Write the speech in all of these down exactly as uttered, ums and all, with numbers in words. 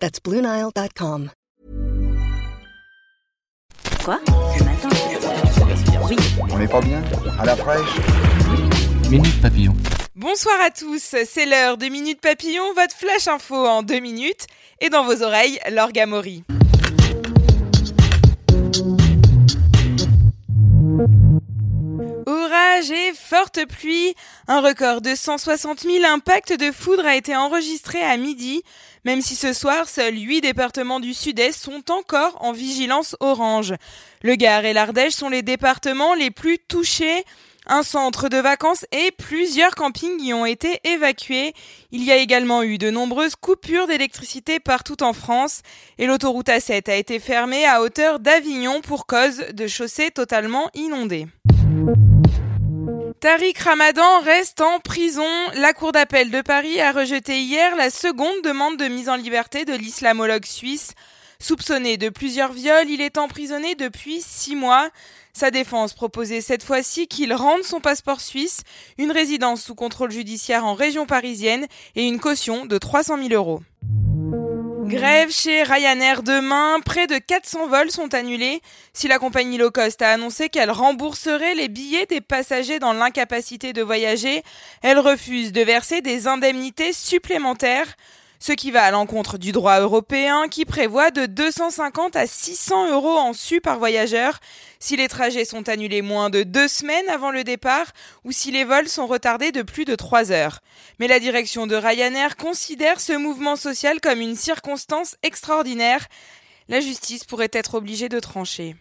That's blue nile dot com. Quoi? Ce matin? Oui. On n'est pas bien? À la fraîche? Minute Papillon. Bonsoir à tous, c'est l'heure de Minute Papillon, votre flash info en deux minutes. Et dans vos oreilles, l'Orgamori. Orage et forte pluie, un record de cent soixante mille impacts de foudre a été enregistré à midi, même si ce soir, seuls huit départements du sud-est sont encore en vigilance orange. Le Gard et l'Ardèche sont les départements les plus touchés. Un centre de vacances et plusieurs campings y ont été évacués. Il y a également eu de nombreuses coupures d'électricité partout en France et l'autoroute A sept a été fermée à hauteur d'Avignon pour cause de chaussées totalement inondées. Tariq Ramadan reste en prison. La Cour d'appel de Paris a rejeté hier la seconde demande de mise en liberté de l'islamologue suisse. Soupçonné de plusieurs viols, il est emprisonné depuis six mois. Sa défense proposait cette fois-ci qu'il rende son passeport suisse, une résidence sous contrôle judiciaire en région parisienne et une caution de trois cent mille euros. Grève chez Ryanair demain, près de quatre cents vols sont annulés. Si la compagnie low cost a annoncé qu'elle rembourserait les billets des passagers dans l'incapacité de voyager, elle refuse de verser des indemnités supplémentaires. Ce qui va à l'encontre du droit européen qui prévoit de deux cent cinquante à six cents euros en sus par voyageur si les trajets sont annulés moins de deux semaines avant le départ ou si les vols sont retardés de plus de trois heures. Mais la direction de Ryanair considère ce mouvement social comme une circonstance extraordinaire. La justice pourrait être obligée de trancher.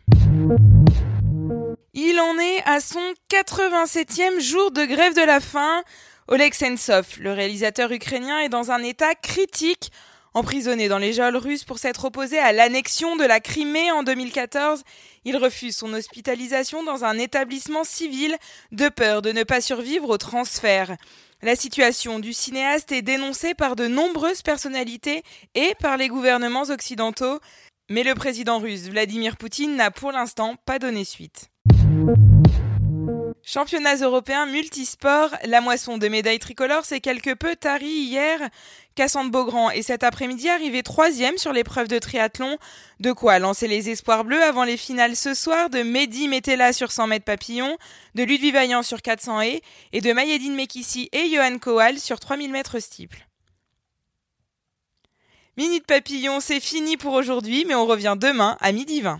Il en est à son quatre-vingt-septième jour de grève de la faim. Oleg Sentsov, le réalisateur ukrainien, est dans un état critique. Emprisonné dans les geôles russes pour s'être opposé à l'annexion de la Crimée en deux mille quatorze, il refuse son hospitalisation dans un établissement civil de peur de ne pas survivre au transfert. La situation du cinéaste est dénoncée par de nombreuses personnalités et par les gouvernements occidentaux. Mais le président russe Vladimir Poutine n'a pour l'instant pas donné suite. Championnats européens multisports, la moisson de médailles tricolores s'est quelque peu tarie hier. Cassandre Beaugrand est cet après-midi arrivée troisième sur l'épreuve de triathlon. De quoi lancer les espoirs bleus avant les finales ce soir de Mehdi Métella sur cent mètres papillon, de Ludwig Vaillant sur quatre cents haies et de Mayedine Mekissi et Johan Koal sur trois mille mètres steeple. Minute Papillon, c'est fini pour aujourd'hui, mais on revient demain à midi vingt.